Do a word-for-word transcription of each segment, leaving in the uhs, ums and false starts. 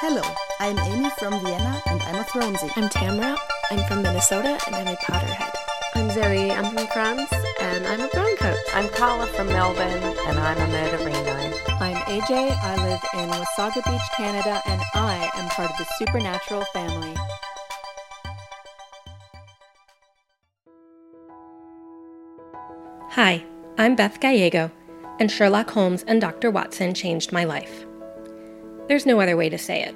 Hello, I'm Amy from Vienna and I'm a Thronesy. I'm Tamara, I'm from Minnesota and I'm a Potterhead. I'm Zoe, I'm from France and I'm a Browncoat. I'm Carla from Melbourne and I'm a Murderino. I'm A J, I live in Wasaga Beach, Canada, and I am part of the Supernatural family. Hi, I'm Beth Gallego, and Sherlock Holmes and Doctor Watson changed my life. There's no other way to say it.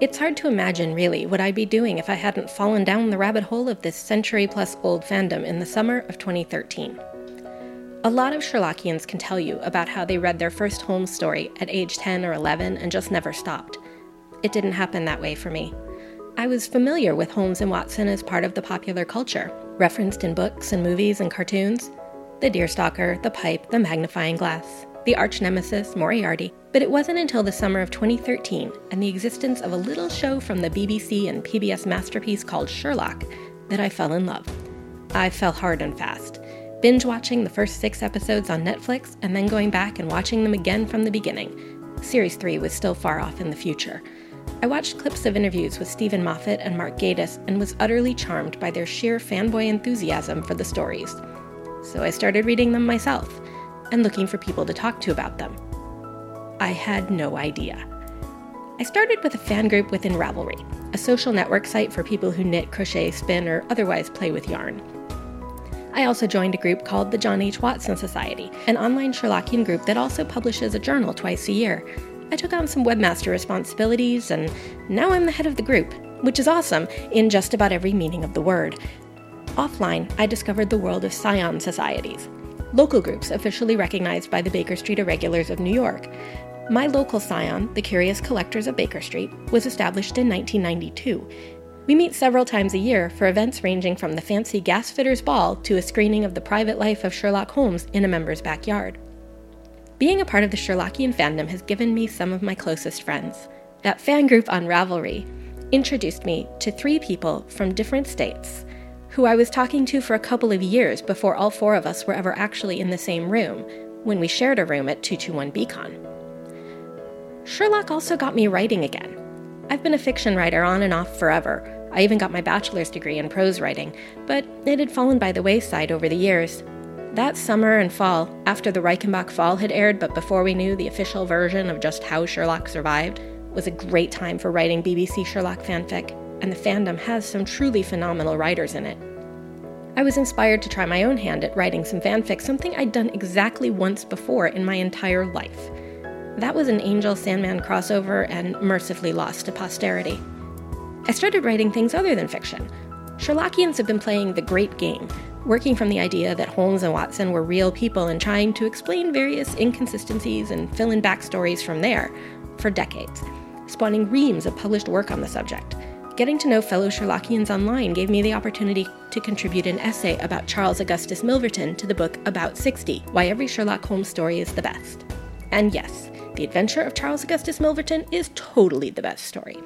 It's hard to imagine, really, what I'd be doing if I hadn't fallen down the rabbit hole of this century-plus-old fandom in the summer of twenty thirteen. A lot of Sherlockians can tell you about how they read their first Holmes story at age ten or eleven and just never stopped. It didn't happen that way for me. I was familiar with Holmes and Watson as part of the popular culture, referenced in books and movies and cartoons. The deerstalker, the pipe, the magnifying glass, the arch-nemesis, Moriarty. But it wasn't until the summer of twenty thirteen and the existence of a little show from the B B C and P B S masterpiece called Sherlock that I fell in love. I fell hard and fast, binge-watching the first six episodes on Netflix and then going back and watching them again from the beginning. Series three was still far off in the future. I watched clips of interviews with Stephen Moffat and Mark Gatiss and was utterly charmed by their sheer fanboy enthusiasm for the stories. So I started reading them myself and looking for people to talk to about them. I had no idea. I started with a fan group within Ravelry, a social network site for people who knit, crochet, spin, or otherwise play with yarn. I also joined a group called the John H. Watson Society, an online Sherlockian group that also publishes a journal twice a year. I took on some webmaster responsibilities, and now I'm the head of the group, which is awesome in just about every meaning of the word. Offline, I discovered the world of Scion societies, local groups officially recognized by the Baker Street Irregulars of New York. My local Scion, the Curious Collectors of Baker Street, was established in nineteen ninety-two. We meet several times a year for events ranging from the fancy gasfitter's ball to a screening of the private life of Sherlock Holmes in a member's backyard. Being a part of the Sherlockian fandom has given me some of my closest friends. That fan group on Ravelry introduced me to three people from different states who I was talking to for a couple of years before all four of us were ever actually in the same room, when we shared a room at two twenty-one B Con. Sherlock also got me writing again. I've been a fiction writer on and off forever. I even got my bachelor's degree in prose writing, but it had fallen by the wayside over the years. That summer and fall, after the Reichenbach Fall had aired, but before we knew the official version of just how Sherlock survived, was a great time for writing B B C Sherlock fanfic, and the fandom has some truly phenomenal writers in it. I was inspired to try my own hand at writing some fanfic, something I'd done exactly once before in my entire life. That was an Angel-Sandman crossover and mercifully lost to posterity. I started writing things other than fiction. Sherlockians have been playing the great game, working from the idea that Holmes and Watson were real people and trying to explain various inconsistencies and fill in backstories from there for decades, spawning reams of published work on the subject. Getting to know fellow Sherlockians online gave me the opportunity to contribute an essay about Charles Augustus Milverton to the book About sixty, Why Every Sherlock Holmes Story is the Best. And yes, The Adventure of Charles Augustus Milverton is totally the best story.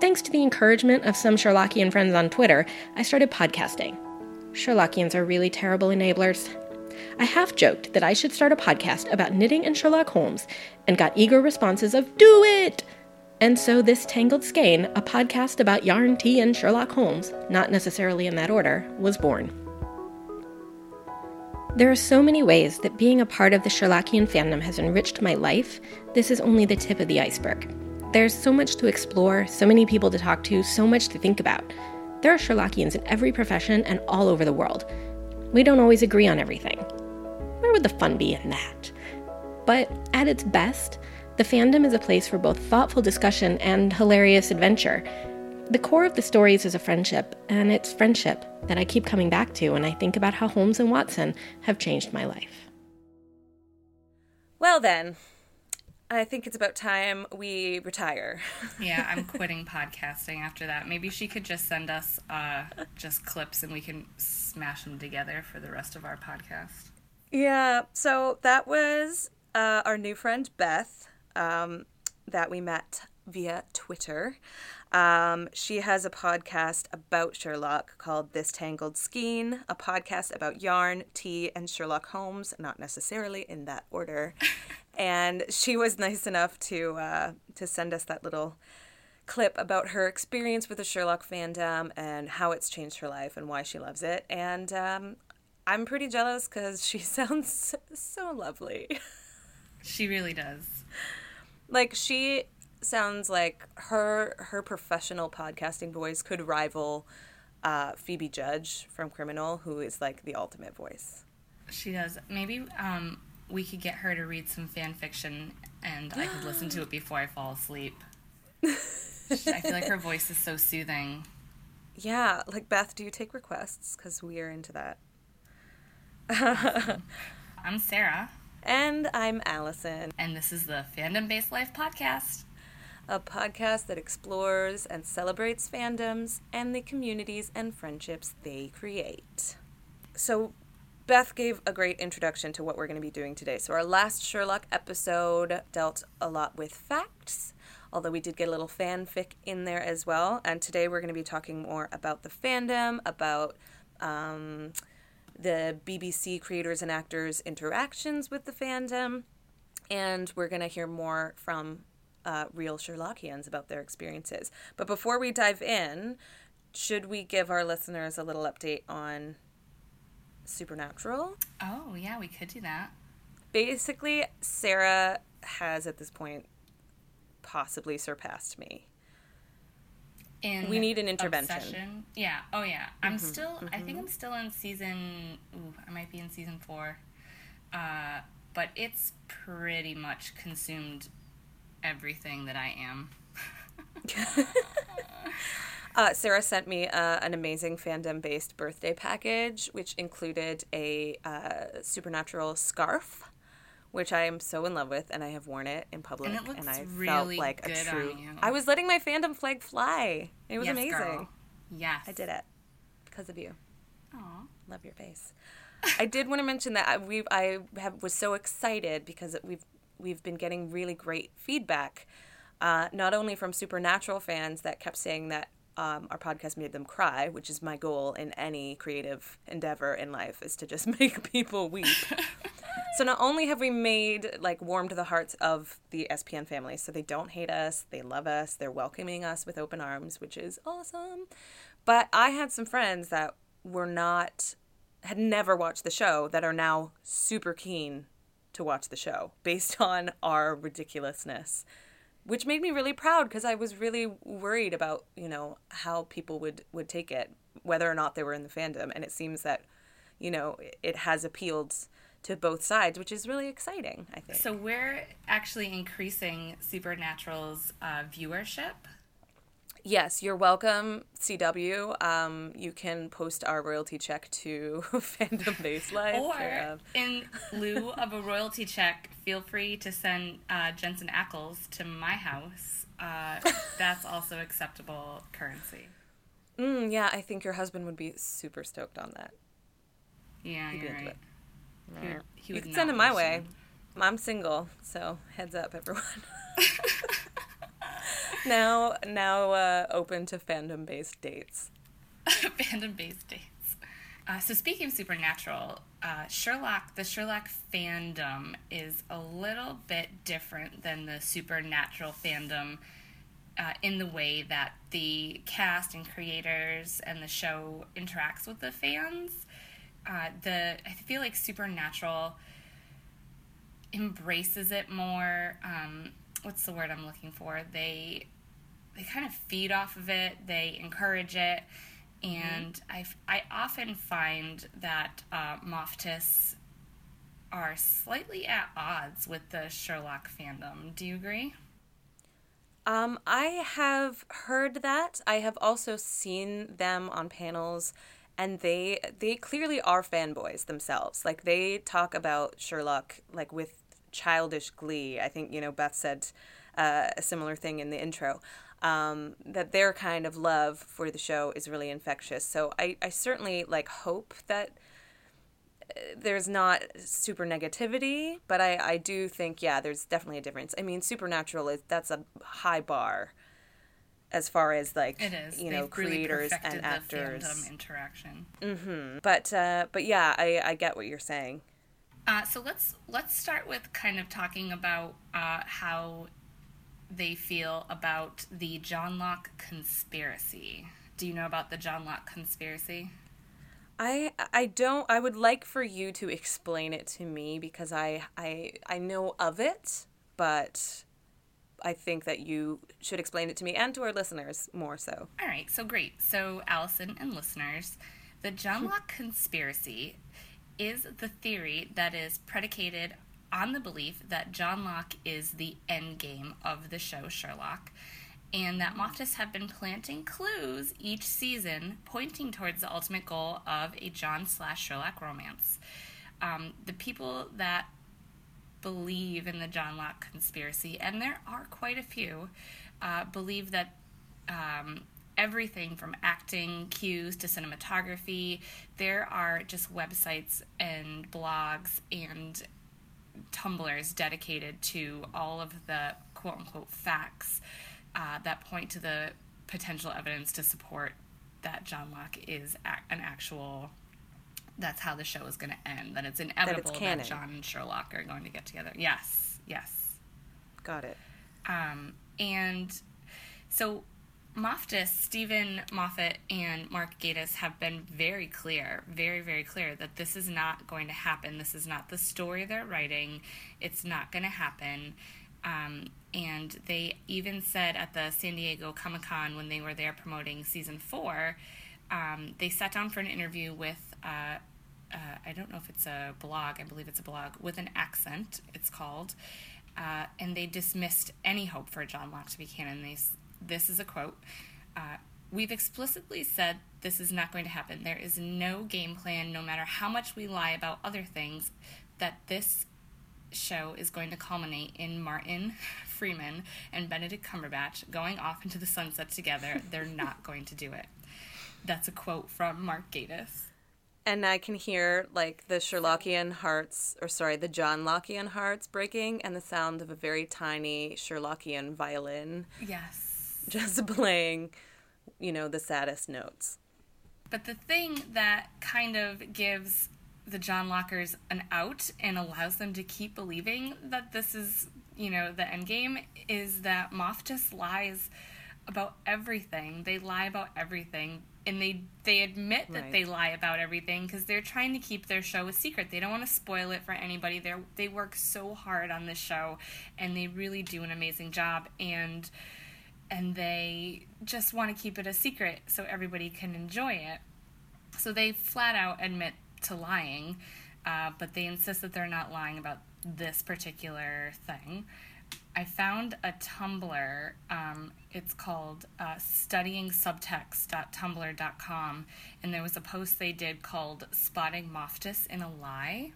Thanks to the encouragement of some Sherlockian friends on Twitter, I started podcasting. Sherlockians are really terrible enablers. I half-joked that I should start a podcast about knitting and Sherlock Holmes and got eager responses of, "Do it!" And so This Tangled Skein, a podcast about yarn, tea, and Sherlock Holmes, not necessarily in that order, was born. There are so many ways that being a part of the Sherlockian fandom has enriched my life. This is only the tip of the iceberg. There's so much to explore, so many people to talk to, so much to think about. There are Sherlockians in every profession and all over the world. We don't always agree on everything. Where would the fun be in that? But at its best, the fandom is a place for both thoughtful discussion and hilarious adventure. The core of the stories is a friendship, and it's friendship that I keep coming back to when I think about how Holmes and Watson have changed my life. Well then, I think it's about time we retire. Yeah, I'm quitting podcasting after that. Maybe she could just send us uh, just clips and we can smash them together for the rest of our podcast. Yeah, so that was uh, our new friend Beth. Um, that we met via Twitter. Um, she has a podcast about Sherlock called This Tangled Skein, a podcast about yarn, tea, and Sherlock Holmes, not necessarily in that order. And she was nice enough to uh, to send us that little clip about her experience with the Sherlock fandom and how it's changed her life and why she loves it. And um, I'm pretty jealous because she sounds so lovely. She really does. Like, she sounds like her her professional podcasting voice could rival uh, Phoebe Judge from Criminal, who is like the ultimate voice. She does. Maybe um, we could get her to read some fan fiction and I could listen to it before I fall asleep. I feel like her voice is so soothing. Yeah. Like, Beth, do you take requests? Because we are into that. I'm Sarah. And I'm Allison. And this is the Fandom Based Life Podcast. A podcast that explores and celebrates fandoms and the communities and friendships they create. So Beth gave a great introduction to what we're going to be doing today. So our last Sherlock episode dealt a lot with facts, although we did get a little fanfic in there as well. And today we're going to be talking more about the fandom, about um, the B B C creators and actors' interactions with the fandom. And we're going to hear more from uh, real Sherlockians about their experiences. But before we dive in, should we give our listeners a little update on Supernatural? Oh, yeah, we could do that. Basically, Sarah has at this point possibly surpassed me. In we need an intervention. Obsession. Yeah. Oh, yeah. I'm mm-hmm. still, mm-hmm. I think I'm still in season, ooh, I might be in season four. Uh, but it's pretty much consumed everything that I am. uh, Sarah sent me uh, an amazing fandom-based birthday package, which included a uh, Supernatural scarf, which I am so in love with, and I have worn it in public, and, it looks and I really felt like good a true. On you. I was letting my fandom flag fly. It was yes, amazing. Girl. Yes, I did it because of you. Aw, love your face. I did want to mention that I, we I have, was so excited because we've we've been getting really great feedback, uh, not only from Supernatural fans that kept saying that um, our podcast made them cry, which is my goal in any creative endeavor in life, is to just make people weep. So not only have we made, like, warmed the hearts of the S P N family, so they don't hate us, they love us, they're welcoming us with open arms, which is awesome. But I had some friends that were not, had never watched the show that are now super keen to watch the show based on our ridiculousness, which made me really proud because I was really worried about, you know, how people would, would take it, whether or not they were in the fandom. And it seems that, you know, it has appealed to both sides, which is really exciting, I think. So we're actually increasing Supernatural's uh, viewership. Yes, you're welcome, C W. Um, you can post our royalty check to Fandom Base Life. Or, or in lieu of a royalty check, feel free to send uh, Jensen Ackles to my house. Uh, that's also acceptable currency. Mm, yeah, I think your husband would be super stoked on that. Yeah, He'd you're right. It. He would, he would you can send him my way. Him. I'm single, so heads up, everyone. now now uh, open to fandom-based dates. Fandom-based dates. Uh, so speaking of Supernatural, uh, Sherlock, the Sherlock fandom is a little bit different than the Supernatural fandom uh, in the way that the cast and creators and the show interacts with the fans. Uh, the I feel like Supernatural embraces it more. Um, what's the word I'm looking for? They they kind of feed off of it. They encourage it, and mm-hmm. I I often find that uh, Moffatists are slightly at odds with the Sherlock fandom. Do you agree? Um, I have heard that. I have also seen them on panels. And they they clearly are fanboys themselves. Like, they talk about Sherlock, like, with childish glee. I think, you know, Beth said uh, a similar thing in the intro, um, that their kind of love for the show is really infectious. So I, I certainly, like, hope that there's not super negativity, but I, I do think, yeah, there's definitely a difference. I mean, Supernatural, is that's a high bar. As far as, like, you know, creators and actors. It is. They've really perfected the fandom interaction. Mm-hmm. But, uh, but yeah, I, I get what you're saying. Uh, so let's let's start with kind of talking about uh, how they feel about the Johnlock conspiracy. Do you know about the Johnlock conspiracy? I I don't. I would like for you to explain it to me, because I I I know of it, but I think that you should explain it to me and to our listeners more so. All right. So great. So Allison and listeners, the Johnlock conspiracy is the theory that is predicated on the belief that Johnlock is the endgame of the show Sherlock, and that Moffists have been planting clues each season pointing towards the ultimate goal of a John slash Sherlock romance. Um, the people that believe in the Johnlock conspiracy, and there are quite a few, uh, believe that um, everything from acting cues to cinematography, there are just websites and blogs and Tumblrs dedicated to all of the quote-unquote facts Uh, that point to the potential evidence to support that Johnlock is a- an actual, that's how the show is going to end, that it's inevitable that, it's that John and Sherlock are going to get together. Yes, yes. Got it. Um, and so Moffat, Stephen Moffat and Mark Gatiss have been very clear, very, very clear that this is not going to happen. This is not the story they're writing. It's not going to happen. Um, and they even said at the San Diego Comic-Con when they were there promoting season four, um, they sat down for an interview with, uh, uh, I don't know if it's a blog, I believe it's a blog, with an accent, it's called, uh, and they dismissed any hope for Johnlock to be canon. They, this is a quote, uh, "We've explicitly said this is not going to happen. There is no game plan, no matter how much we lie about other things, that this show is going to culminate in Martin Freeman and Benedict Cumberbatch going off into the sunset together. They're not going to do it." That's a quote from Mark Gatiss. And I can hear, like, the Sherlockian hearts, or sorry, the Johnlockian hearts breaking, and the sound of a very tiny Sherlockian violin. Yes. Just playing, you know, the saddest notes. But the thing that kind of gives the Johnlockers an out and allows them to keep believing that this is, you know, the end game, is that Moffat lies about everything. They lie about everything, and they they admit that right. they lie about everything because they're trying to keep their show a secret. They don't want to spoil it for anybody. They they work so hard on this show, and they really do an amazing job, and and they just want to keep it a secret so everybody can enjoy it. So they flat out admit to lying, uh, but they insist that they're not lying about this particular thing. I found a Tumblr, um, it's called uh, studying subtext dot tumblr dot com, and there was a post they did called Spotting Moffitus in a Lie,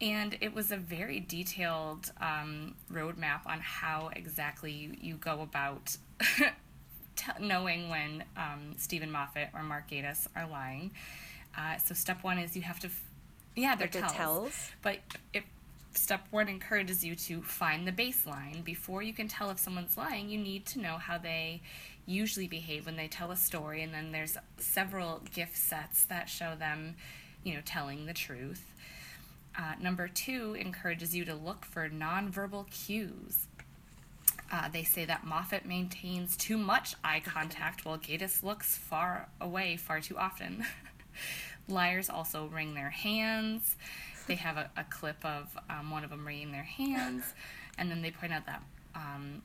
and it was a very detailed um, roadmap on how exactly you, you go about t- knowing when um, Stephen Moffat or Mark Gatiss are lying. Uh, so step one is you have to, f- yeah, they're tells. tells. But if step one encourages you to find the baseline. Before you can tell if someone's lying, you need to know how they usually behave when they tell a story. And then there's several gift sets that show them, you know, telling the truth. Uh, number two encourages you to look for nonverbal cues. Uh, they say that Moffat maintains too much eye contact while Gatiss looks far away far too often. Liars also wring their hands. They have a, a clip of um, one of them wringing their hands, and then they point out that um,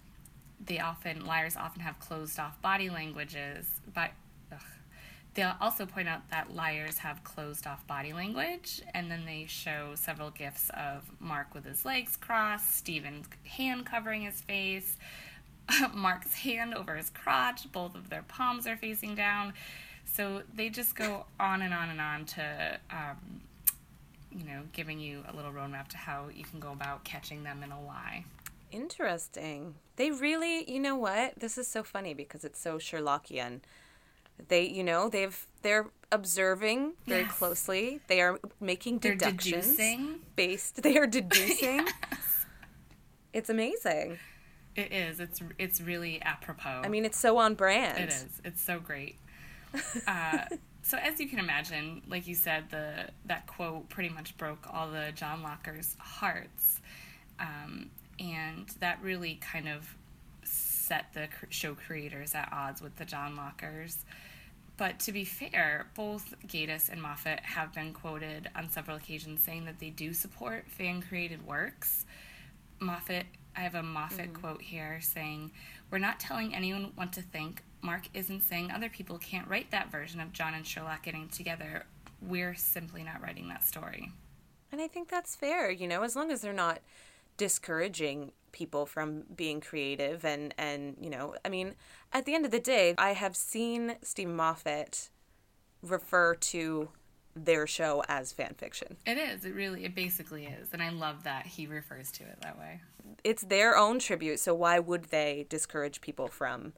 they often liars often have closed-off body languages. But ugh. They'll also point out that liars have closed-off body language, and then they show several gifs of Mark with his legs crossed, Stephen's hand covering his face, Mark's hand over his crotch. Both of their palms are facing down. So they just go on and on and on to, um, you know, giving you a little roadmap to how you can go about catching them in a lie. Interesting. They really, you know what? This is so funny because it's so Sherlockian. They, you know, they've they're observing very yes. closely. They are making deductions. They're deducing. Based. They are deducing. Yes. It's amazing. It is. It's it's really apropos. I mean, it's so on brand. It is. It's so great. uh, so as you can imagine, like you said, the that quote pretty much broke all the Johnlockers' hearts, um, and that really kind of set the show creators at odds with the Johnlockers. But to be fair, both Gatiss and Moffat have been quoted on several occasions saying that they do support fan-created works. Moffat, I have a Moffat mm-hmm. quote here saying, "We're not telling anyone what to think. Mark isn't saying other people can't write that version of John and Sherlock getting together. We're simply not writing that story." And I think that's fair, you know, as long as they're not discouraging people from being creative and, and, you know, I mean, at the end of the day, I have seen Stephen Moffat refer to their show as fan fiction. It is. It really, it basically is. And I love that he refers to it that way. It's their own tribute. So why would they discourage people from,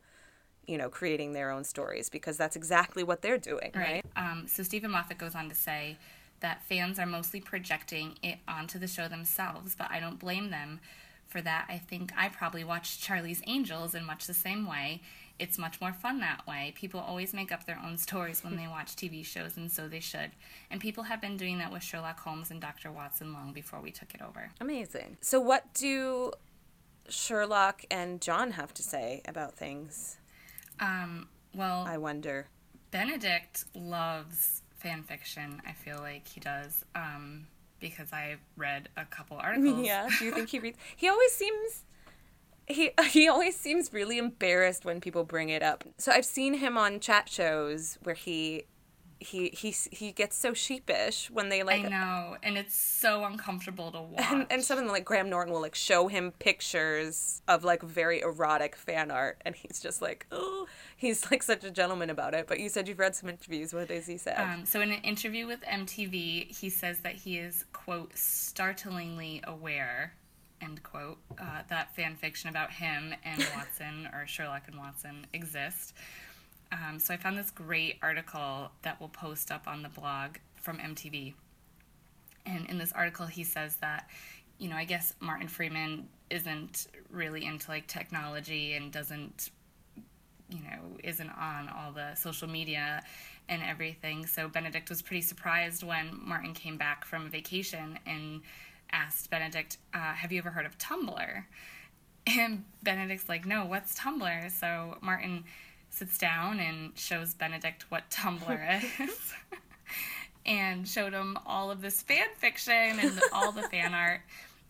you know, creating their own stories? Because that's exactly what they're doing, right? right? Um, so Stephen Moffat goes on to say that fans are mostly projecting it onto the show themselves, but I don't blame them for that. I think I probably watched Charlie's Angels in much the same way. It's much more fun that way. People always make up their own stories when they watch T V shows, and so they should. And people have been doing that with Sherlock Holmes and Doctor Watson long before we took it over. Amazing. So what do Sherlock and John have to say about things? Um, well, I wonder. Benedict loves fan fiction. I feel like he does, um, because I read a couple articles. Yeah, do you think he reads? He always seems, he he always seems really embarrassed when people bring it up. So I've seen him on chat shows where he, he he he gets so sheepish when they like. I know, and it's so uncomfortable to watch. And, and something like Graham Norton will like show him pictures of like very erotic fan art, and he's just like, oh, he's like such a gentleman about it. But you said you've read some interviews. What does he say? Um, so in an interview with M T V, he says that he is, quote, startlingly aware, end quote, uh, that fan fiction about him and Watson or Sherlock and Watson exist. Um, so I found this great article that we'll post up on the blog from M T V. And in this article, he says that, you know, I guess Martin Freeman isn't really into, like, technology and doesn't, you know, isn't on all the social media and everything. So Benedict was pretty surprised when Martin came back from vacation and asked Benedict, uh, have you ever heard of Tumblr? And Benedict's like, no, what's Tumblr? So Martin sits down and shows Benedict what Tumblr is and showed him all of this fan fiction and all the fan art.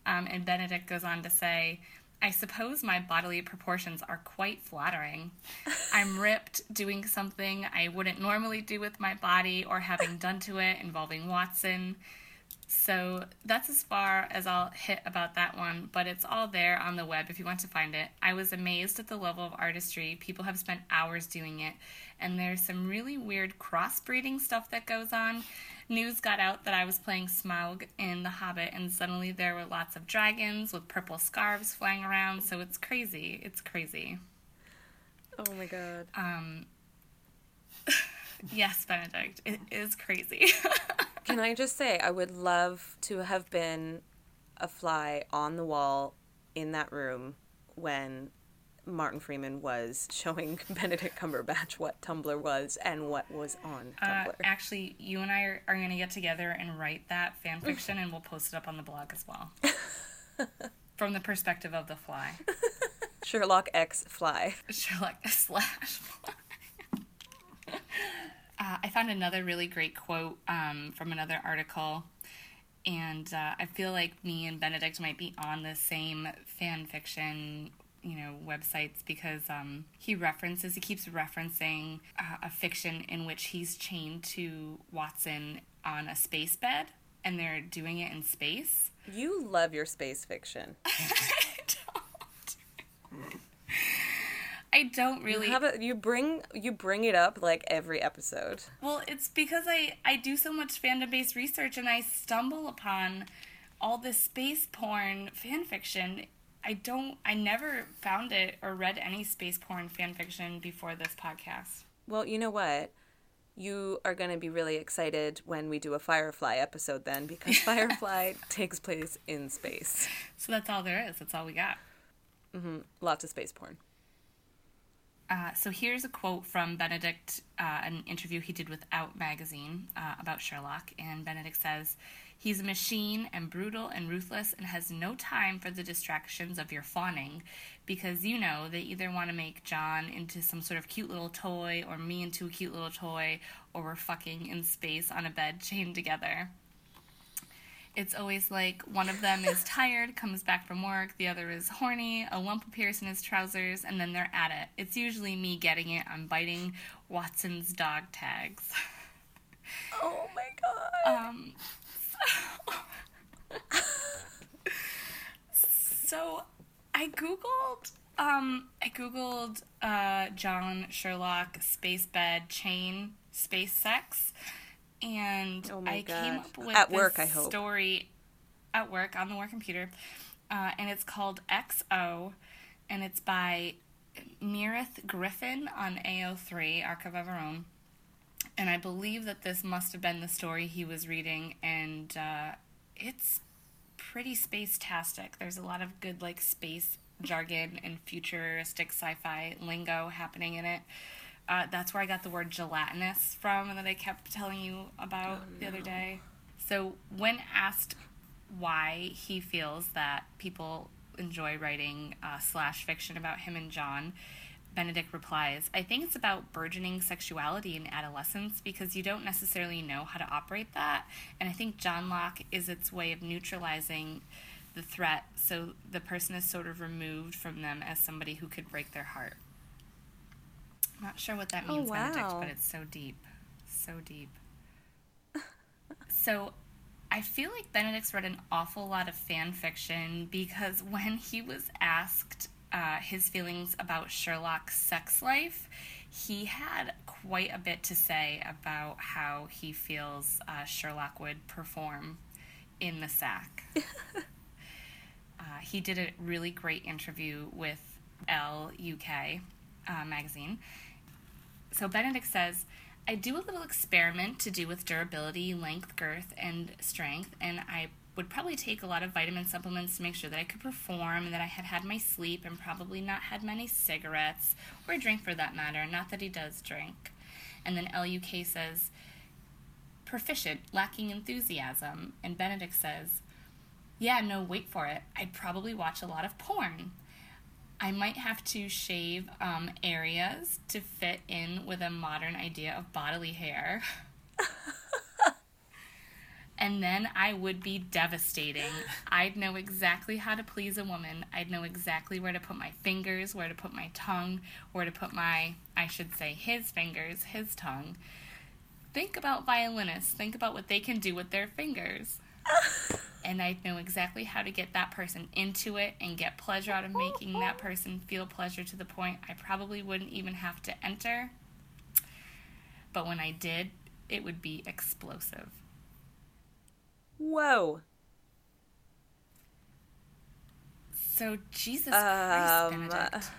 Um, and Benedict goes on to say, I suppose my bodily proportions are quite flattering. I'm ripped, doing something I wouldn't normally do with my body or having done to it involving Watson. So that's as far as I'll hit about that one, but it's all there on the web if you want to find it. I was amazed at the level of artistry. People have spent hours doing it, and there's some really weird crossbreeding stuff that goes on. News got out that I was playing Smaug in The Hobbit, and suddenly there were lots of dragons with purple scarves flying around, so it's crazy. It's crazy. Oh, my God. Um. Yes, Benedict, it is crazy. Can I just say, I would love to have been a fly on the wall in that room when Martin Freeman was showing Benedict Cumberbatch what Tumblr was and what was on Tumblr. Uh, actually, you and I are, are going to get together and write that fan fiction, and we'll post it up on the blog as well. From the perspective of the fly. Sherlock X Fly. Sherlock slash Fly. Uh, I found another really great quote um, from another article, and uh, I feel like me and Benedict might be on the same fan fiction, you know, websites, because um, he references, he keeps referencing uh, a fiction in which he's chained to Watson on a space bed, and they're doing it in space. You love your space fiction. I don't really. You, have a, you bring you bring it up like every episode. Well, it's because I, I do so much fandom-based research and I stumble upon all this space porn fan fiction. I don't. I never found it or read any space porn fan fiction before this podcast. Well, you know what? You are going to be really excited when we do a Firefly episode then, because Firefly takes place in space. So that's all there is. That's all we got. Mm-hmm. Lots of space porn. Uh, so here's a quote from Benedict, uh, an interview he did with Out magazine uh, about Sherlock. And Benedict says, "He's a machine and brutal and ruthless and has no time for the distractions of your fawning, because, you know, they either want to make John into some sort of cute little toy, or me into a cute little toy, or we're fucking in space on a bed chained together. It's always like one of them is tired, comes back from work, the other is horny, a lump appears in his trousers, and then they're at it. It's usually me getting it on biting Watson's dog tags." Oh my god. Um, so, so I googled, um, I googled uh, John Sherlock space bed chain space sex. And oh I God. came up with at this work, I hope. story at work on the work computer, uh, and it's called X O, and it's by Meredith Griffin on A O three, Archive of Our Own. And I believe that this must have been the story he was reading, and uh, it's pretty space-tastic. There's a lot of good, like, space jargon and futuristic sci-fi lingo happening in it. Uh, that's where I got the word gelatinous from, and that I kept telling you about oh, no. the other day. So when asked why he feels that people enjoy writing uh, slash fiction about him and John, Benedict replies, "I think it's about burgeoning sexuality in adolescence, because you don't necessarily know how to operate that, and I think Johnlock is its way of neutralizing the threat, so the person is sort of removed from them as somebody who could break their heart." Not sure what that means, oh, wow. Benedict, but it's so deep. So deep. So I feel like Benedict's read an awful lot of fan fiction, because when he was asked uh, his feelings about Sherlock's sex life, he had quite a bit to say about how he feels uh, Sherlock would perform in the sack. uh, he did a really great interview with L U K uh, magazine. So Benedict says, "I do a little experiment to do with durability, length, girth, and strength, and I would probably take a lot of vitamin supplements to make sure that I could perform, and that I had had my sleep, and probably not had many cigarettes, or a drink for that matter," not that he does drink. And then L U K says, "Proficient, lacking enthusiasm," and Benedict says, "Yeah, no, wait for it. I'd probably watch a lot of porn. I might have to shave um, areas to fit in with a modern idea of bodily hair. And then I would be devastating. I'd know exactly how to please a woman. I'd know exactly where to put my fingers, where to put my tongue, where to put my, I should say his fingers, his tongue. Think about violinists. Think about what they can do with their fingers. And I know exactly how to get that person into it and get pleasure out of making that person feel pleasure to the point I probably wouldn't even have to enter. But when I did, it would be explosive." Whoa. So, Jesus um, Christ, Benedict.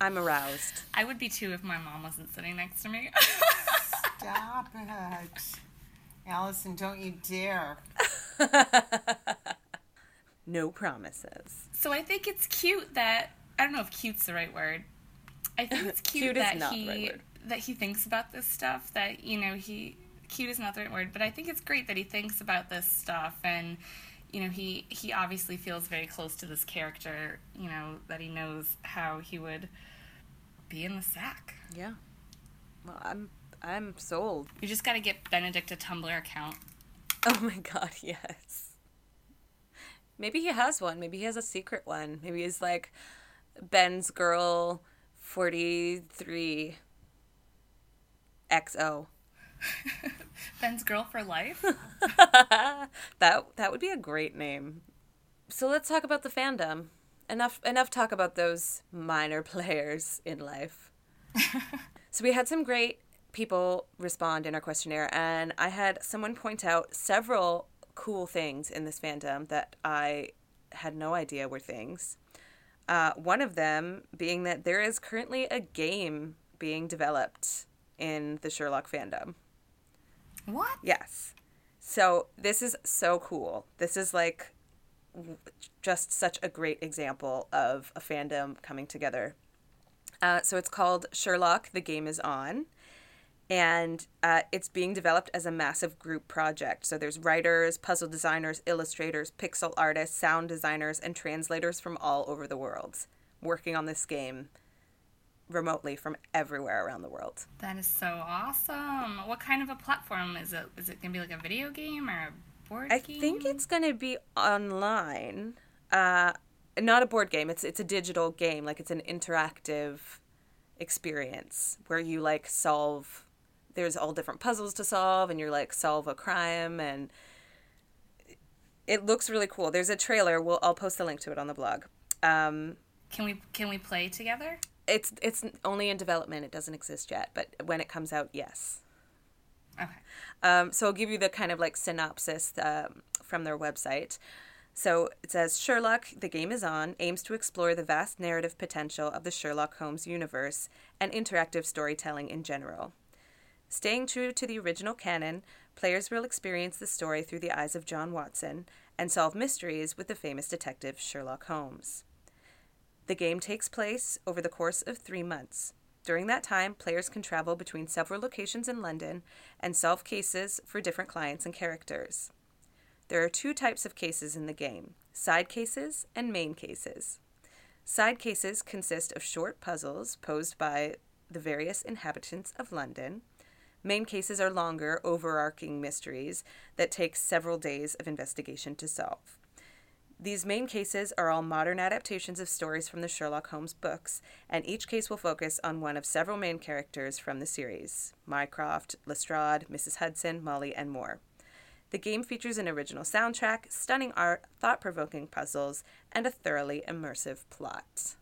I'm aroused. I would be too if my mom wasn't sitting next to me. Stop it. Allison, don't you dare. No promises. So I think it's cute that, I don't know if cute's the right word. I think it's cute, cute that, is not he, the right word. that he thinks about this stuff, that, you know, he, cute is not the right word, but I think it's great that he thinks about this stuff, and, you know, he, he obviously feels very close to this character, you know, that he knows how he would be in the sack. Yeah. Well, I'm... I'm sold. You just got to get Benedict a Tumblr account. Oh my god, yes. Maybe he has one. Maybe he has a secret one. Maybe he's like Ben's Girl forty-three X O. Ben's Girl for Life? that that would be a great name. So let's talk about the fandom. Enough enough talk about those minor players in life. So we had some great people respond in our questionnaire, and I had someone point out several cool things in this fandom that I had no idea were things. Uh, one of them being that there is currently a game being developed in the Sherlock fandom. What? Yes. So this is so cool. This is like just such a great example of a fandom coming together. Uh, so it's called Sherlock, The Game is On. And uh, it's being developed as a massive group project. So there's writers, puzzle designers, illustrators, pixel artists, sound designers, and translators from all over the world working on this game remotely from everywhere around the world. That is so awesome. What kind of a platform is it? Is it going to be like a video game or a board I game? I think it's going to be online. Uh, not a board game. It's it's a digital game. Like it's an interactive experience where you like solve... There's all different puzzles to solve, and you're like, solve a crime, and it looks really cool. There's a trailer. We'll I'll post the link to it on the blog. Um, can we can we play together? It's it's only in development. It doesn't exist yet, but when it comes out, yes. Okay. Um, so I'll give you the kind of like synopsis um, from their website. So it says, Sherlock, the game is on, aims to explore the vast narrative potential of the Sherlock Holmes universe and interactive storytelling in general. Staying true to the original canon, players will experience the story through the eyes of John Watson and solve mysteries with the famous detective Sherlock Holmes. The game takes place over the course of three months. During that time, players can travel between several locations in London and solve cases for different clients and characters. There are two types of cases in the game, side cases and main cases. Side cases consist of short puzzles posed by the various inhabitants of London. Main cases are longer, overarching mysteries that take several days of investigation to solve. These main cases are all modern adaptations of stories from the Sherlock Holmes books, and each case will focus on one of several main characters from the series, Mycroft, Lestrade, Missus Hudson, Molly, and more. The game features an original soundtrack, stunning art, thought-provoking puzzles, and a thoroughly immersive plot.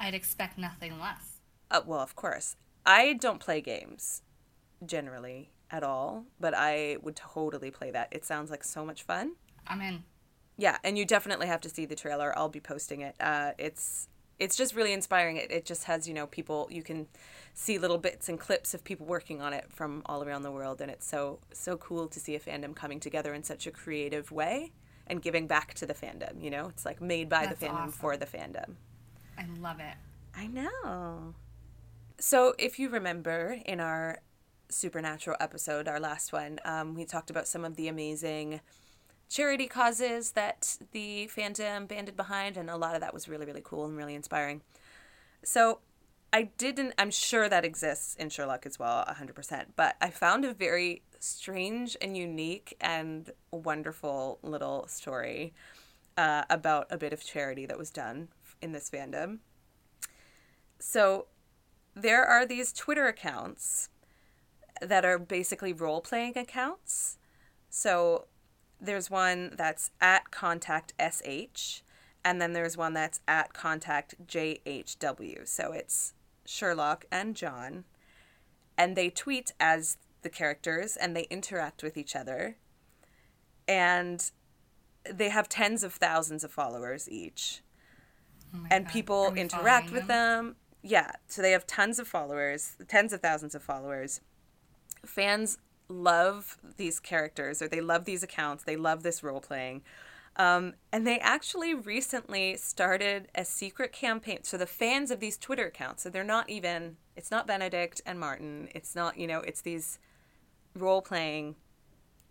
I'd expect nothing less. Uh, well, of course. I don't play games. Generally at all, but I would totally play that. It sounds like so much fun. I'm in. Yeah, and you definitely have to see the trailer. I'll be posting it. Uh, it's it's just really inspiring. It it just has, you know, people, you can see little bits and clips of people working on it from all around the world, and it's so so cool to see a fandom coming together in such a creative way and giving back to the fandom, you know? It's like made by That's the fandom awesome. For the fandom. I love it. I know. So if you remember in our Supernatural episode, our last one, um, we talked about some of the amazing charity causes that the fandom banded behind, and a lot of that was really, really cool and really inspiring. So I didn't, I'm sure that exists in Sherlock as well, one hundred percent, but I found a very strange and unique and wonderful little story uh, about a bit of charity that was done in this fandom. So there are these Twitter accounts that are basically role-playing accounts. So there's one that's at contact S H, and then there's one that's at contact J H W. So it's Sherlock and John, and they tweet as the characters, and they interact with each other. And they have tens of thousands of followers each. Oh my and God. People Are we interact following with them? them. Yeah, so they have tons of followers, tens of thousands of followers. Fans love these characters, or they love these accounts. They love this role-playing. Um, and they actually recently started a secret campaign. So the fans of these Twitter accounts, so they're not even, it's not Benedict and Martin. It's not, you know, it's these role-playing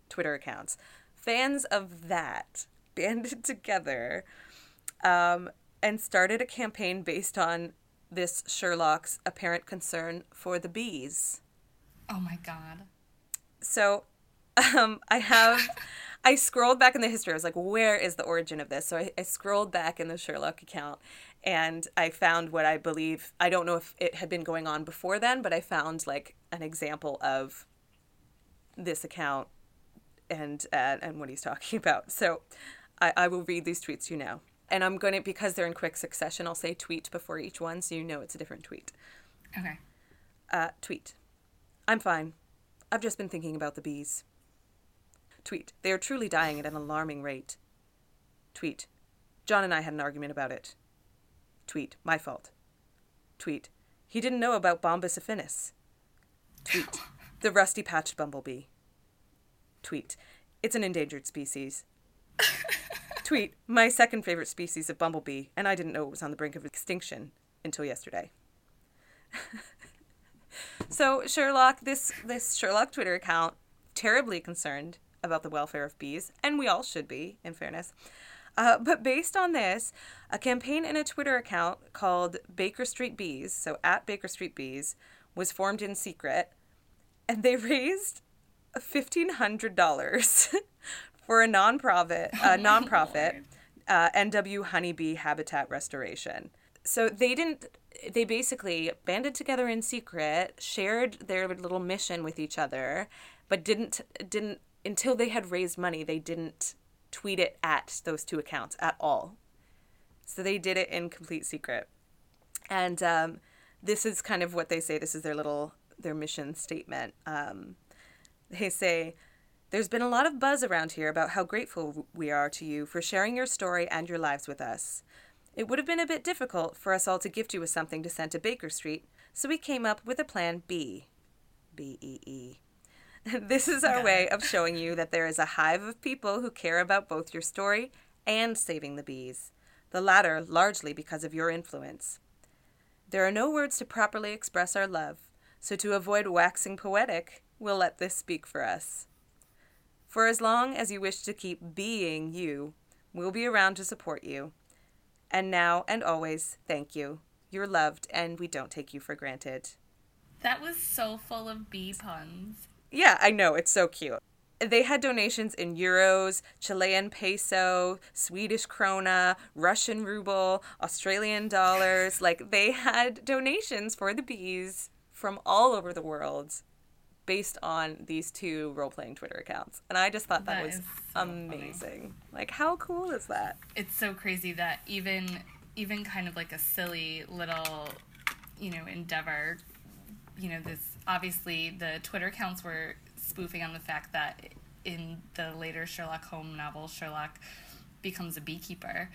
Twitter accounts. Fans of that banded together um, and started a campaign based on this Sherlock's apparent concern for the bees. Oh, my God. So um, I have, I scrolled back in the history. I was like, where is the origin of this? So I, I scrolled back in the Sherlock account, and I found what I believe, I don't know if it had been going on before then, but I found, like, an example of this account and uh, and what he's talking about. So I, I will read these tweets to you now. And I'm going to, because they're in quick succession, I'll say tweet before each one so you know it's a different tweet. Okay. Uh, tweet. I'm fine. I've just been thinking about the bees. Tweet. They are truly dying at an alarming rate. Tweet. John and I had an argument about it. Tweet. My fault. Tweet. He didn't know about Bombus affinis. Tweet. The rusty-patched bumblebee. Tweet. It's an endangered species. Tweet. My second favorite species of bumblebee, and I didn't know it was on the brink of extinction until yesterday. So Sherlock, this, this Sherlock Twitter account, terribly concerned about the welfare of bees, and we all should be, in fairness. Uh, but based on this, a campaign in a Twitter account called Baker Street Bees, so at Baker Street Bees, was formed in secret, and they raised fifteen hundred dollars for a nonprofit, a nonprofit uh, N W honeybee habitat restoration. So they didn't. They basically banded together in secret, shared their little mission with each other, but didn't didn't until they had raised money. They didn't tweet it at those two accounts at all. So they did it in complete secret, and um, this is kind of what they say. This is their little their mission statement. Um, they say, "There's been a lot of buzz around here about how grateful we are to you for sharing your story and your lives with us. It would have been a bit difficult for us all to gift you with something to send to Baker Street, so we came up with a plan B." B E E. "This is our way of showing you that there is a hive of people who care about both your story and saving the bees, the latter largely because of your influence. There are no words to properly express our love, so to avoid waxing poetic, we'll let this speak for us. For as long as you wish to keep being you, we'll be around to support you. And now and always, thank you. You're loved, and we don't take you for granted." That was so full of bee puns. Yeah, I know. It's so cute. They had donations in euros, Chilean peso, Swedish krona, Russian ruble, Australian dollars. Like, they had donations for the bees from all over the world based on these two role-playing Twitter accounts. And I just thought that, that was so amazing. Funny. Like, how cool is that? It's so crazy that even even kind of like a silly little, you know, endeavor, you know, this, obviously the Twitter accounts were spoofing on the fact that in the later Sherlock Holmes novel, Sherlock becomes a beekeeper.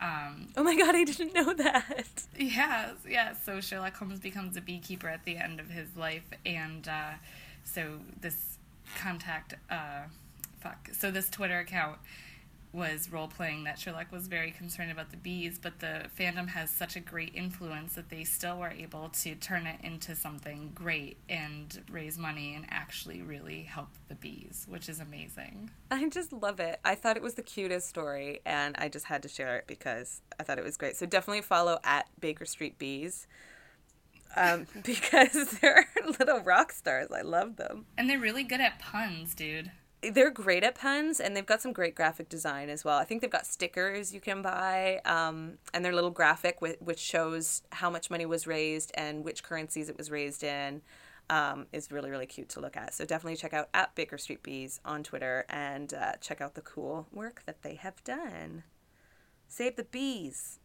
Um, oh my god, I didn't know that. Yeah, yeah, so Sherlock Holmes becomes a beekeeper at the end of his life, and, uh, So this contact, uh, fuck. So this Twitter account was role-playing that Sherlock was very concerned about the bees, but the fandom has such a great influence that they still were able to turn it into something great and raise money and actually really help the bees, which is amazing. I just love it. I thought it was the cutest story, and I just had to share it because I thought it was great. So definitely follow at Baker Street Bees. Um, because they're little rock stars. I love them. And they're really good at puns, dude. They're great at puns, and they've got some great graphic design as well. I think they've got stickers you can buy, um, and their little graphic with, which shows how much money was raised and which currencies it was raised in um, is really, really cute to look at. So definitely check out at Baker Street Bees on Twitter and uh, check out the cool work that they have done. Save the bees.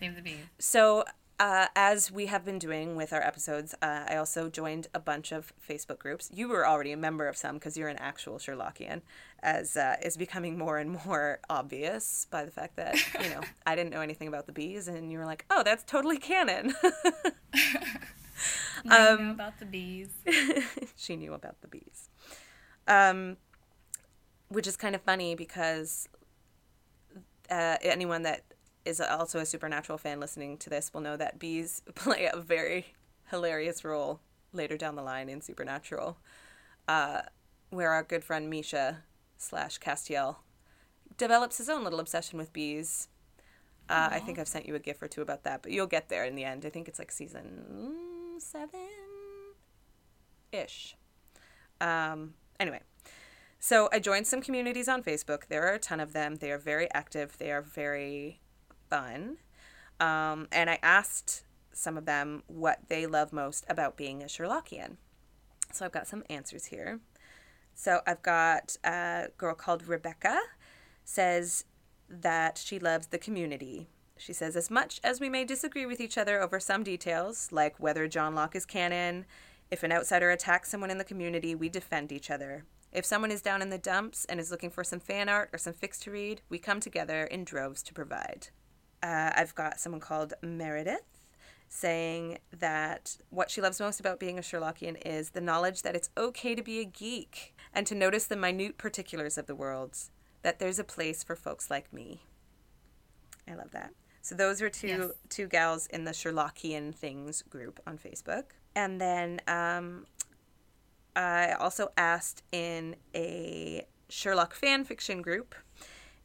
Save the bees. So... Uh, as we have been doing with our episodes, uh, I also joined a bunch of Facebook groups. You were already a member of some because you're an actual Sherlockian, as uh, is becoming more and more obvious by the fact that, you know, I didn't know anything about the bees, and you were like, oh, that's totally canon. um, I know about the bees. She knew about the bees. Um, which is kind of funny because uh, anyone that is also a Supernatural fan listening to this will know that bees play a very hilarious role later down the line in Supernatural, uh, where our good friend Misha slash Castiel develops his own little obsession with bees. Uh, I think I've sent you a gif or two about that, but you'll get there in the end. I think it's like season seven-ish. Um, anyway. So I joined some communities on Facebook. There are a ton of them. They are very active. They are very... fun. Um, and I asked some of them what they love most about being a Sherlockian. So I've got some answers here. So I've got a girl called Rebecca says that she loves the community. She says, as much as we may disagree with each other over some details, like whether Johnlock is canon, if an outsider attacks someone in the community, we defend each other. If someone is down in the dumps and is looking for some fan art or some fix to read, we come together in droves to provide. Uh, I've got someone called Meredith saying that what she loves most about being a Sherlockian is the knowledge that it's okay to be a geek and to notice the minute particulars of the world, that there's a place for folks like me. I love that. So those are two yes. two gals in the Sherlockian Things group on Facebook. And then um, I also asked in a Sherlock fan fiction group,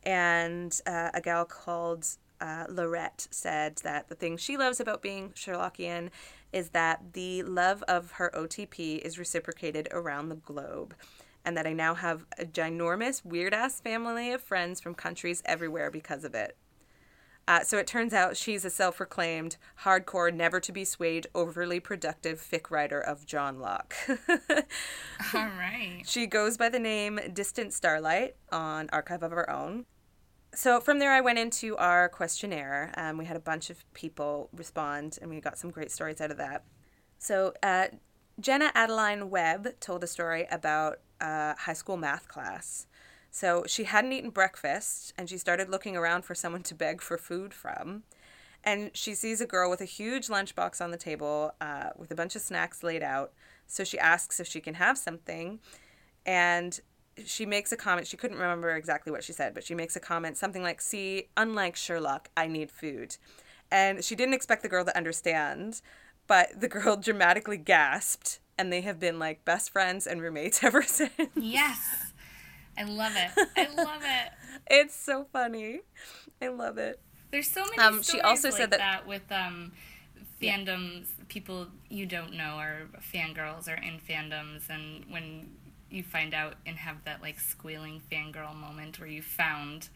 and uh, a gal called uh, Lorette said that the thing she loves about being Sherlockian is that the love of her O T P is reciprocated around the globe, and that I now have a ginormous, weird-ass family of friends from countries everywhere because of it. Uh, so it turns out she's a self-proclaimed, hardcore, never-to-be-swayed, overly productive fic writer of Johnlock. All right. She goes by the name Distant Starlight on Archive of Our Own. So from there I went into our questionnaire. Um, we had a bunch of people respond, and we got some great stories out of that. So uh, Jenna Adeline Webb told a story about uh, high school math class. So she hadn't eaten breakfast, and she started looking around for someone to beg for food from. And she sees a girl with a huge lunchbox on the table uh, with a bunch of snacks laid out. So she asks if she can have something. And she makes a comment. She couldn't remember exactly what she said, but she makes a comment, something like, "See, unlike Sherlock, I need food." And she didn't expect the girl to understand, but the girl dramatically gasped, and they have been, like, best friends and roommates ever since. Yes. I love it. I love it. It's so funny. I love it. There's so many um, stories she also like said that, that with um, fandoms, yeah. people you don't know are fangirls or in fandoms, and when you find out and have that, like, squealing fangirl moment where you found,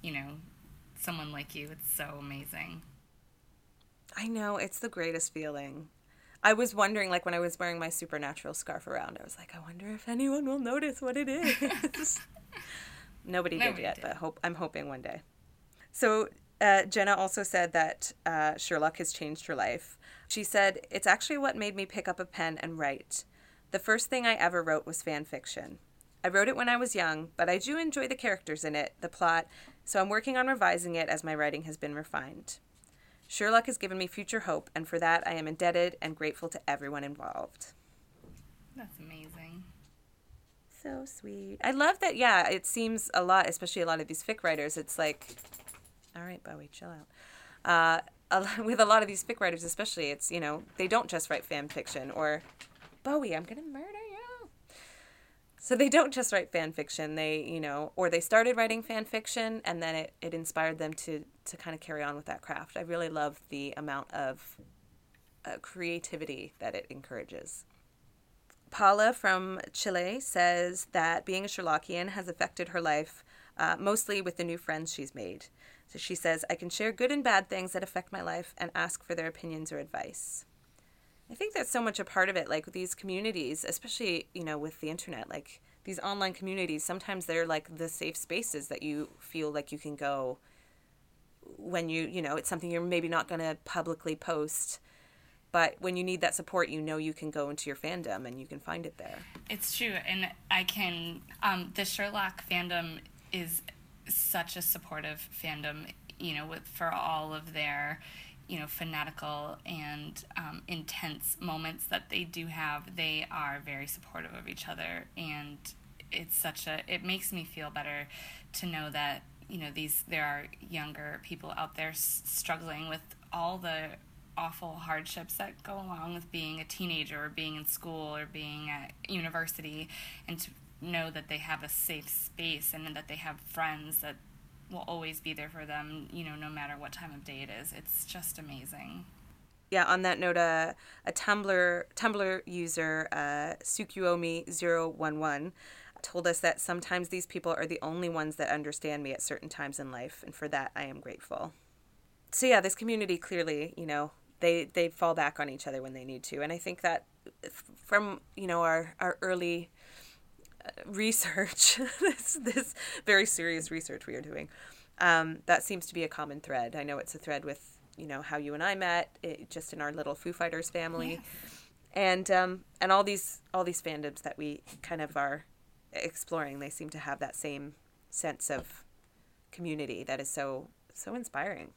you know, someone like you, it's so amazing. I know. It's the greatest feeling. I was wondering, like, when I was wearing my Supernatural scarf around, I was like, I wonder if anyone will notice what it is. Nobody, Nobody did yet, did. but hope I'm hoping one day. So uh, Jenna also said that uh, Sherlock has changed her life. She said, "It's actually what made me pick up a pen and write. The first thing I ever wrote was fan fiction. I wrote it when I was young, but I do enjoy the characters in it, the plot, so I'm working on revising it as my writing has been refined. Sherlock has given me future hope, and for that I am indebted and grateful to everyone involved." That's amazing. So sweet. I love that, yeah, it seems a lot, especially a lot of these fic writers, it's like, all right, Bowie, chill out. Uh, a lot, with a lot of these fic writers especially, it's, you know, they don't just write fan fiction, or, Bowie, I'm going to murder you. So they don't just write fan fiction, they, you know, or they started writing fan fiction, and then it, it inspired them to to kind of carry on with that craft. I really love the amount of uh, creativity that it encourages. Paula from Chile says that being a Sherlockian has affected her life, uh, mostly with the new friends she's made. So she says, "I can share good and bad things that affect my life and ask for their opinions or advice." I think that's so much a part of it, like with these communities, especially, you know, with the internet, like these online communities, sometimes they're like the safe spaces that you feel like you can go when you, you know, it's something you're maybe not going to publicly post, but when you need that support, you know, you can go into your fandom and you can find it there. It's true. And I can, um, the Sherlock fandom is such a supportive fandom, you know, with, for all of their, you know, fanatical and um, intense moments that they do have. They are very supportive of each other. And it's such a, it makes me feel better to know that, you know, these, there are younger people out there s- struggling with all the awful hardships that go along with being a teenager or being in school or being at university, and to know that they have a safe space and that they have friends that will always be there for them, you know, no matter what time of day it is. It's just amazing. Yeah, on that note, uh, a Tumblr Tumblr user, uh, Tsukuyomi zero one one, told us that sometimes these people are the only ones that understand me at certain times in life, and for that I am grateful. So yeah, this community clearly, you know, they they fall back on each other when they need to, and I think that from, you know, our our early research, this this very serious research we are doing, um, that seems to be a common thread. I know it's a thread with, you know, how you and I met, it, just in our little Foo Fighters family, yeah. and um and all these all these fandoms that we kind of are exploring, they seem to have that same sense of community that is so so inspiring.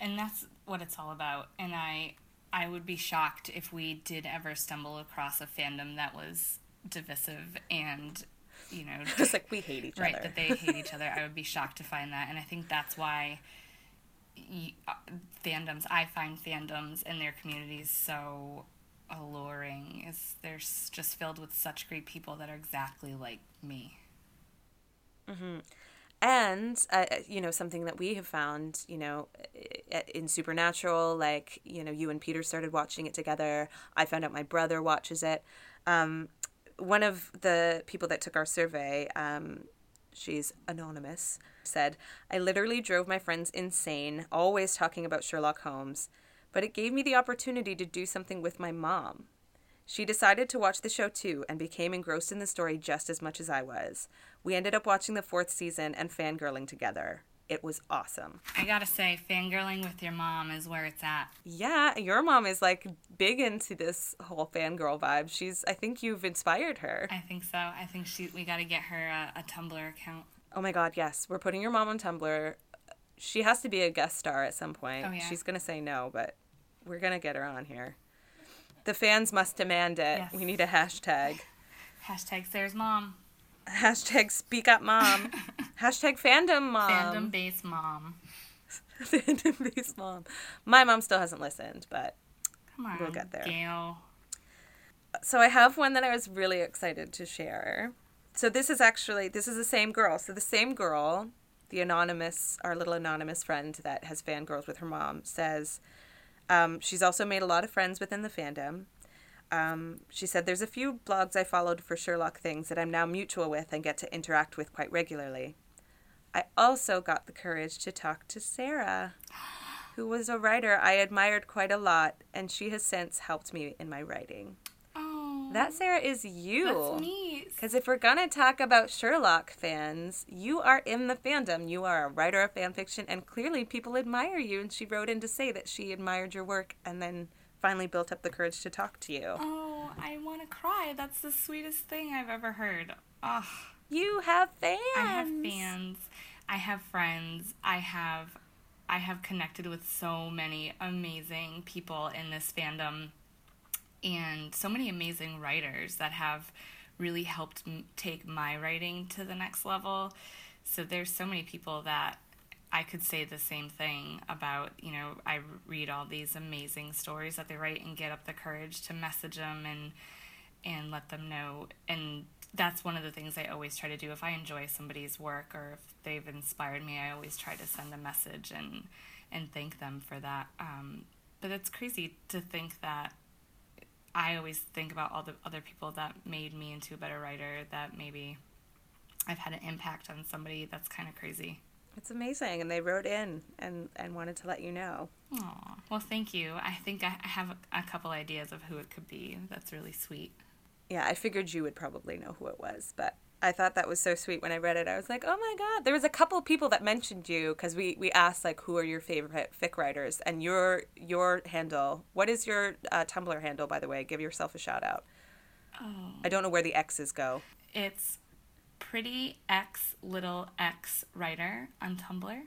And that's what it's all about. And I I would be shocked if we did ever stumble across a fandom that was divisive and, you know, just like we hate each right, other. Right, that they hate each other. I would be shocked to find that. And I think that's why fandoms, I find fandoms and their communities so alluring. Is they're just filled with such great people that are exactly like me. Mm-hmm. And, uh, you know, something that we have found, you know, in Supernatural, like, you know, you and Peter started watching it together. I found out my brother watches it. Um, one of the people that took our survey, um, she's anonymous, said, I literally drove my friends insane, always talking about Sherlock Holmes, but it gave me the opportunity to do something with my mom. She decided to watch the show too and became engrossed in the story just as much as I was. We ended up watching the fourth season and fangirling together. It was awesome. I gotta say, fangirling with your mom is where it's at. Yeah, your mom is like big into this whole fangirl vibe. She's, I think you've inspired her. I think so. I think she. we gotta get her a, a Tumblr account. Oh my God, yes. We're putting your mom on Tumblr. She has to be a guest star at some point. Oh, yeah. She's gonna say no, but we're gonna get her on here. The fans must demand it. Yes. We need a hashtag. Hashtag Sarah's mom. Hashtag speak up mom. Hashtag fandom mom. Fandom base mom. Fandom base mom. My mom still hasn't listened, but come on, we'll get there. Gail. So I have one that I was really excited to share. So this is actually, this is the same girl. So the same girl, the anonymous, our little anonymous friend that has fangirls with her mom says... Um, she's also made a lot of friends within the fandom. Um, she said, there's a few blogs I followed for Sherlock things that I'm now mutual with and get to interact with quite regularly. I also got the courage to talk to Sarah, who was a writer I admired quite a lot, and she has since helped me in my writing. Oh, that, Sarah, is you. That's neat. Because if we're going to talk about Sherlock fans, you are in the fandom. You are a writer of fan fiction, and clearly people admire you. And she wrote in to say that she admired your work and then finally built up the courage to talk to you. Oh, I want to cry. That's the sweetest thing I've ever heard. Ugh. You have fans. I have fans. I have friends. I have, I have connected with so many amazing people in this fandom and so many amazing writers that have really helped m- take my writing to the next level. So there's so many people that I could say the same thing about. You know, I read all these amazing stories that they write and get up the courage to message them and and let them know. And that's one of the things I always try to do. If I enjoy somebody's work or if they've inspired me, I always try to send a message and, and thank them for that. Um, but it's crazy to think that I always think about all the other people that made me into a better writer, that maybe I've had an impact on somebody. That's kind of crazy. It's amazing. And they wrote in and, and wanted to let you know. Aw. Well, thank you. I think I have a couple ideas of who it could be. That's really sweet. Yeah, I figured you would probably know who it was, but I thought that was so sweet when I read it. I was like, oh my God. There was a couple people that mentioned you because we, we asked, like, who are your favorite fic writers? And your your handle, what is your uh, Tumblr handle, by the way? Give yourself a shout out. Oh. I don't know where the X's go. It's pretty X little X writer on Tumblr.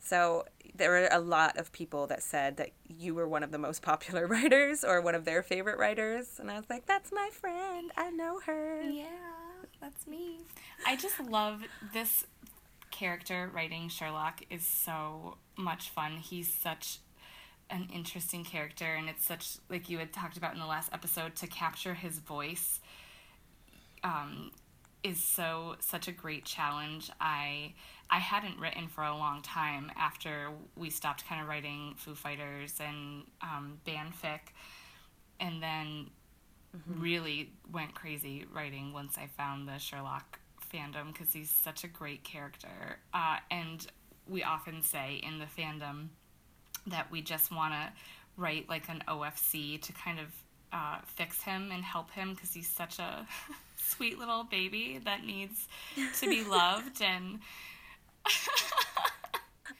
So there were a lot of people that said that you were one of the most popular writers or one of their favorite writers. And I was like, that's my friend. I know her. Yeah. That's me. I just love this character writing Sherlock is so much fun. He's such an interesting character, and it's such, like you had talked about in the last episode, to capture his voice um, is so such a great challenge. I I hadn't written for a long time after we stopped kind of writing Foo Fighters and um, fanfic, and then Mm-hmm. really went crazy writing once I found the Sherlock fandom because he's such a great character. Uh, and we often say in the fandom that we just want to write like an O F C to kind of uh, fix him and help him because he's such a sweet little baby that needs to be loved. And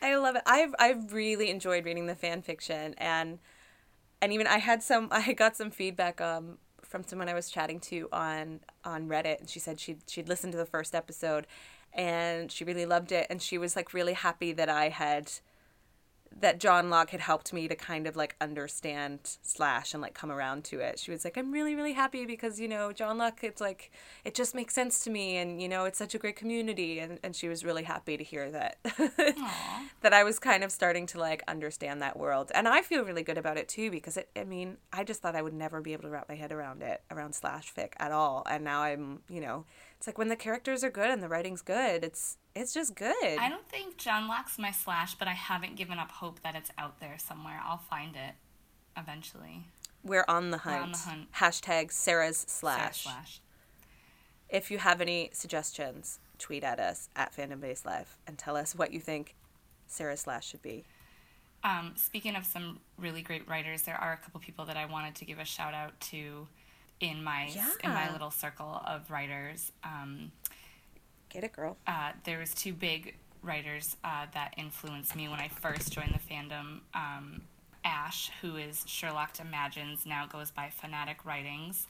I love it. I've I've really enjoyed reading the fan fiction, and and even I had some I got some feedback um from someone I was chatting to on on Reddit, and she said she'd, she'd listened to the first episode and she really loved it, and she was like really happy that I had that Johnlock had helped me to kind of like understand slash and like come around to it. She was like, I'm really, really happy because, you know, Johnlock, it's like, it just makes sense to me. And, you know, it's such a great community. And, and she was really happy to hear that, that I was kind of starting to like understand that world. And I feel really good about it too, because it, I mean, I just thought I would never be able to wrap my head around it, around slash fic at all. And now I'm, you know, it's like when the characters are good and the writing's good, it's, It's just good. I don't think Johnlock's my slash, but I haven't given up hope that it's out there somewhere. I'll find it eventually. We're on the hunt. We're on the hunt. Hashtag Sarah's slash. Sarah slash. If you have any suggestions, tweet at us at FandomBaseLive and tell us what you think Sarah's slash should be. Um, speaking of some really great writers, there are a couple people that I wanted to give a shout out to in my yeah. in my little circle of writers. Um, Get it, girl. Uh, there was two big writers uh, that influenced me when I first joined the fandom. Um, Ash, who is Sherlock Imagines, now goes by Fanatic Writings,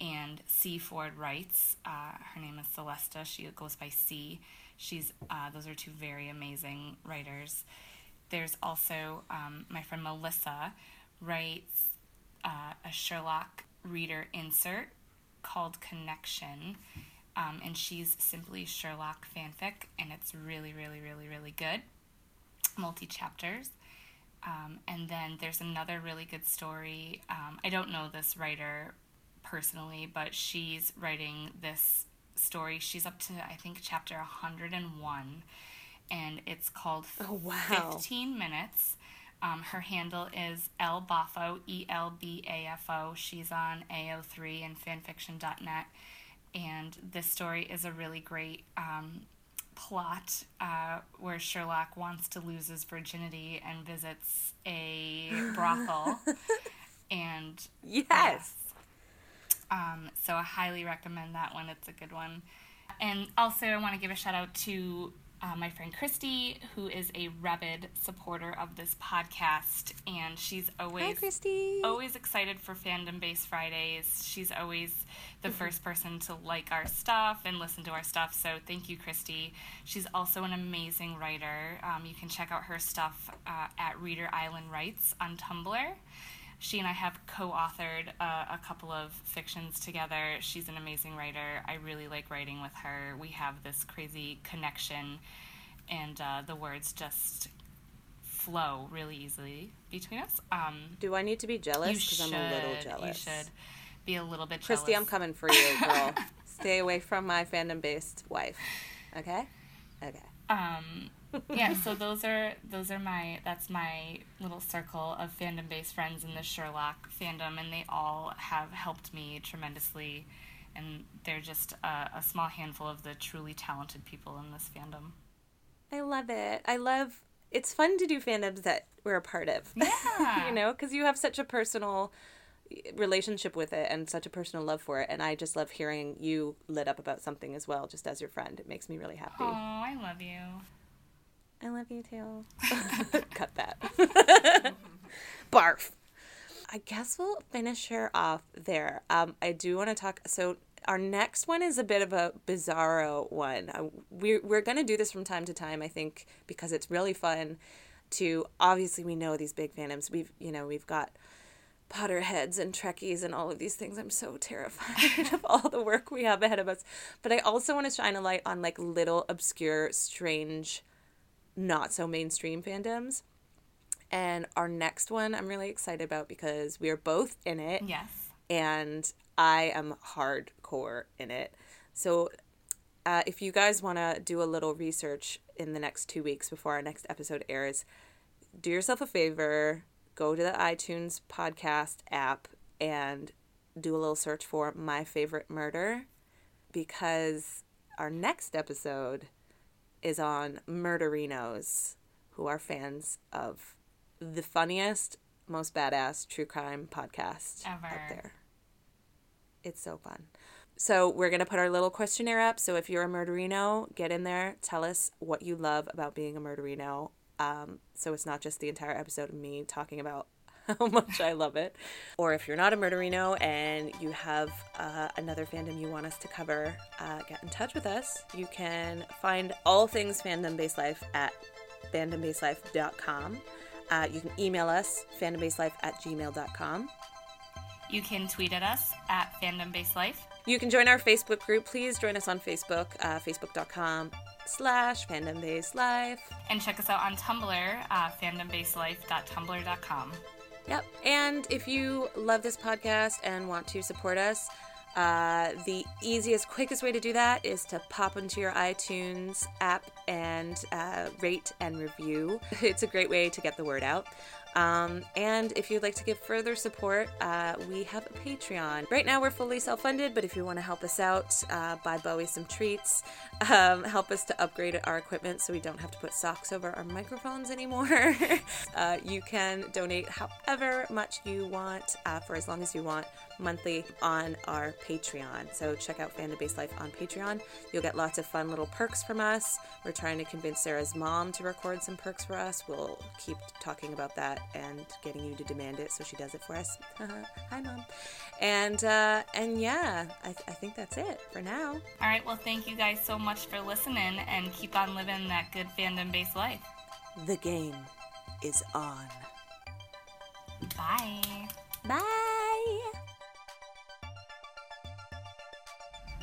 and C. Ford Writes. Uh, her name is Celesta. She goes by C. She's uh, those are two very amazing writers. There's also um, my friend Melissa writes uh, a Sherlock reader insert called Connection. Um, and she's simply Sherlock fanfic, and it's really, really, really, really good. Multi-chapters. Um, and then there's another really good story. Um, I don't know this writer personally, but she's writing this story. She's up to, I think, chapter one hundred one, and it's called oh, wow. fifteen minutes. Um, her handle is elbafo, E L B A F O. She's on A O three and fanfiction dot net. And this story is a really great um, plot uh, where Sherlock wants to lose his virginity and visits a brothel. and Yes! yes. Um, so I highly recommend that one. It's a good one. And also I want to give a shout out to uh, my friend Christy, who is a rabid supporter of this podcast. And she's always Hi, Christy. always excited for Fandom Base Fridays. She's always the first person to like our stuff and listen to our stuff. So thank you, Christy. She's also an amazing writer. Um, you can check out her stuff uh, at Reader Island Writes on Tumblr. She and I have co-authored uh, a couple of fictions together. She's an amazing writer. I really like writing with her. We have this crazy connection, and uh, the words just flow really easily between us. Um, Do I need to be jealous? Because I'm a little jealous. You should. Be a little bit jealous. Christy, I'm coming for you, girl. Stay away from my fandom-based wife. Okay? Okay. Um, yeah, so those are those are my that's my little circle of fandom-based friends in the Sherlock fandom, and they all have helped me tremendously, and they're just a, a small handful of the truly talented people in this fandom. I love it. I love it's fun to do fandoms that we're a part of. Yeah. You know, because you have such a personal relationship with it and such a personal love for it, and I just love hearing you lit up about something as well, just as your friend. It makes me really happy. Oh, I love you. I love you too. Cut that. Barf. I guess we'll finish her off there. Um, I do want to talk, so our next one is a bit of a bizarro one. Uh, we're, we're going to do this from time to time, I think, because it's really fun to, obviously we know these big fandoms. We've, you know, we've got Potterheads and Trekkies and all of these things. I'm so terrified of all the work we have ahead of us. But I also want to shine a light on like little obscure, strange, not so mainstream fandoms. And our next one I'm really excited about because we are both in it. Yes. And I am hardcore in it. So uh, if you guys want to do a little research in the next two weeks before our next episode airs, do yourself a favor. Go to the iTunes podcast app and do a little search for My Favorite Murder, because our next episode is on Murderinos, who are fans of the funniest, most badass true crime podcast ever out there. It's so fun. So we're going to put our little questionnaire up. So if you're a Murderino, get in there. Tell us what you love about being a Murderino. Um, so it's not just the entire episode of me talking about how much I love it. Or if you're not a Murderino and you have uh, another fandom you want us to cover, uh, get in touch with us. You can find all things Fandom Based Life at fandom based life dot com. Uh, you can email us, fandombaselife at gmail dot com. You can tweet at us at fandombaselife. You can join our Facebook group. Please join us on Facebook, uh, facebook.com slash fandombaselife. And check us out on Tumblr, uh, fandombaselife dot tumblr dot com. Yep. And if you love this podcast and want to support us, uh, the easiest, quickest way to do that is to pop into your iTunes app and uh, rate and review. It's a great way to get the word out. Um, and if you'd like to give further support, uh, we have a Patreon. Right now we're fully self-funded, but if you want to help us out, uh, buy Bowie some treats, um, help us to upgrade our equipment so we don't have to put socks over our microphones anymore. uh, you can donate however much you want, uh, for as long as you want, monthly on our Patreon. So check out Fandom Based Life on Patreon. You'll get lots of fun little perks from us. We're trying to convince Sarah's mom to record some perks for us. We'll keep talking about that and getting you to demand it so she does it for us. Hi, Mom. And uh, and yeah, I, th- I think that's it for now. All right, well, thank you guys so much for listening, and keep on living that good fandom-based life. The game is on. Bye. Bye.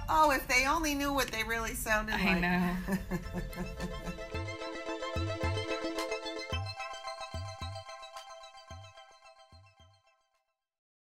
Oh, if they only knew what they really sounded I like. I know.